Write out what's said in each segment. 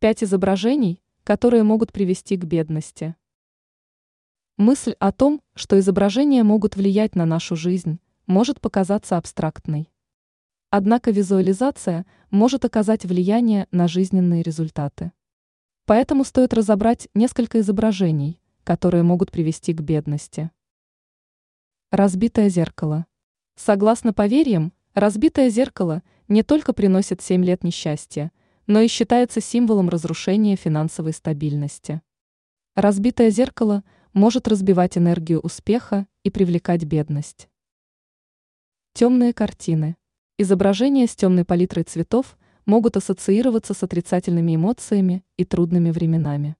5 изображений, которые могут привести к бедности. Мысль о том, что изображения могут влиять на нашу жизнь, может показаться абстрактной. Однако визуализация может оказать влияние на жизненные результаты. Поэтому стоит разобрать несколько изображений, которые могут привести к бедности. Разбитое зеркало. Согласно поверьям, разбитое зеркало не только приносит 7 лет несчастья, но и считается символом разрушения финансовой стабильности. Разбитое зеркало может разбивать энергию успеха и привлекать бедность. Темные картины. Изображения с темной палитрой цветов могут ассоциироваться с отрицательными эмоциями и трудными временами.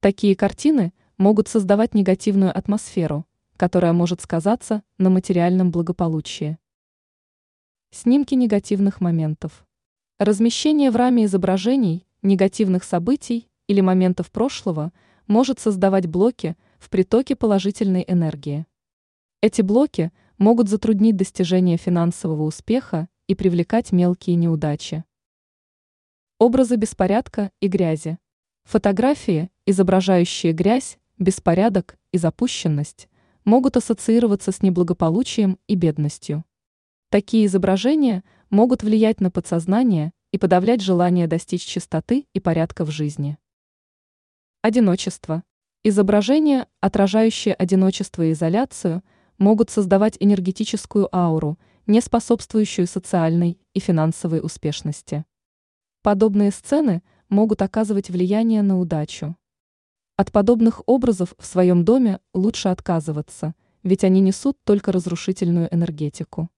Такие картины могут создавать негативную атмосферу, которая может сказаться на материальном благополучии. Снимки негативных моментов. Размещение в раме изображений негативных событий или моментов прошлого может создавать блоки в притоке положительной энергии. Эти блоки могут затруднить достижение финансового успеха и привлекать мелкие неудачи. Образы беспорядка и грязи. Фотографии, изображающие грязь, беспорядок и запущенность, могут ассоциироваться с неблагополучием и бедностью. Такие изображения могут влиять на подсознание и подавлять желание достичь чистоты и порядка в жизни. Одиночество. Изображения, отражающие одиночество и изоляцию, могут создавать энергетическую ауру, не способствующую социальной и финансовой успешности. Подобные сцены могут оказывать влияние на удачу. От подобных образов в своем доме лучше отказываться, ведь они несут только разрушительную энергетику.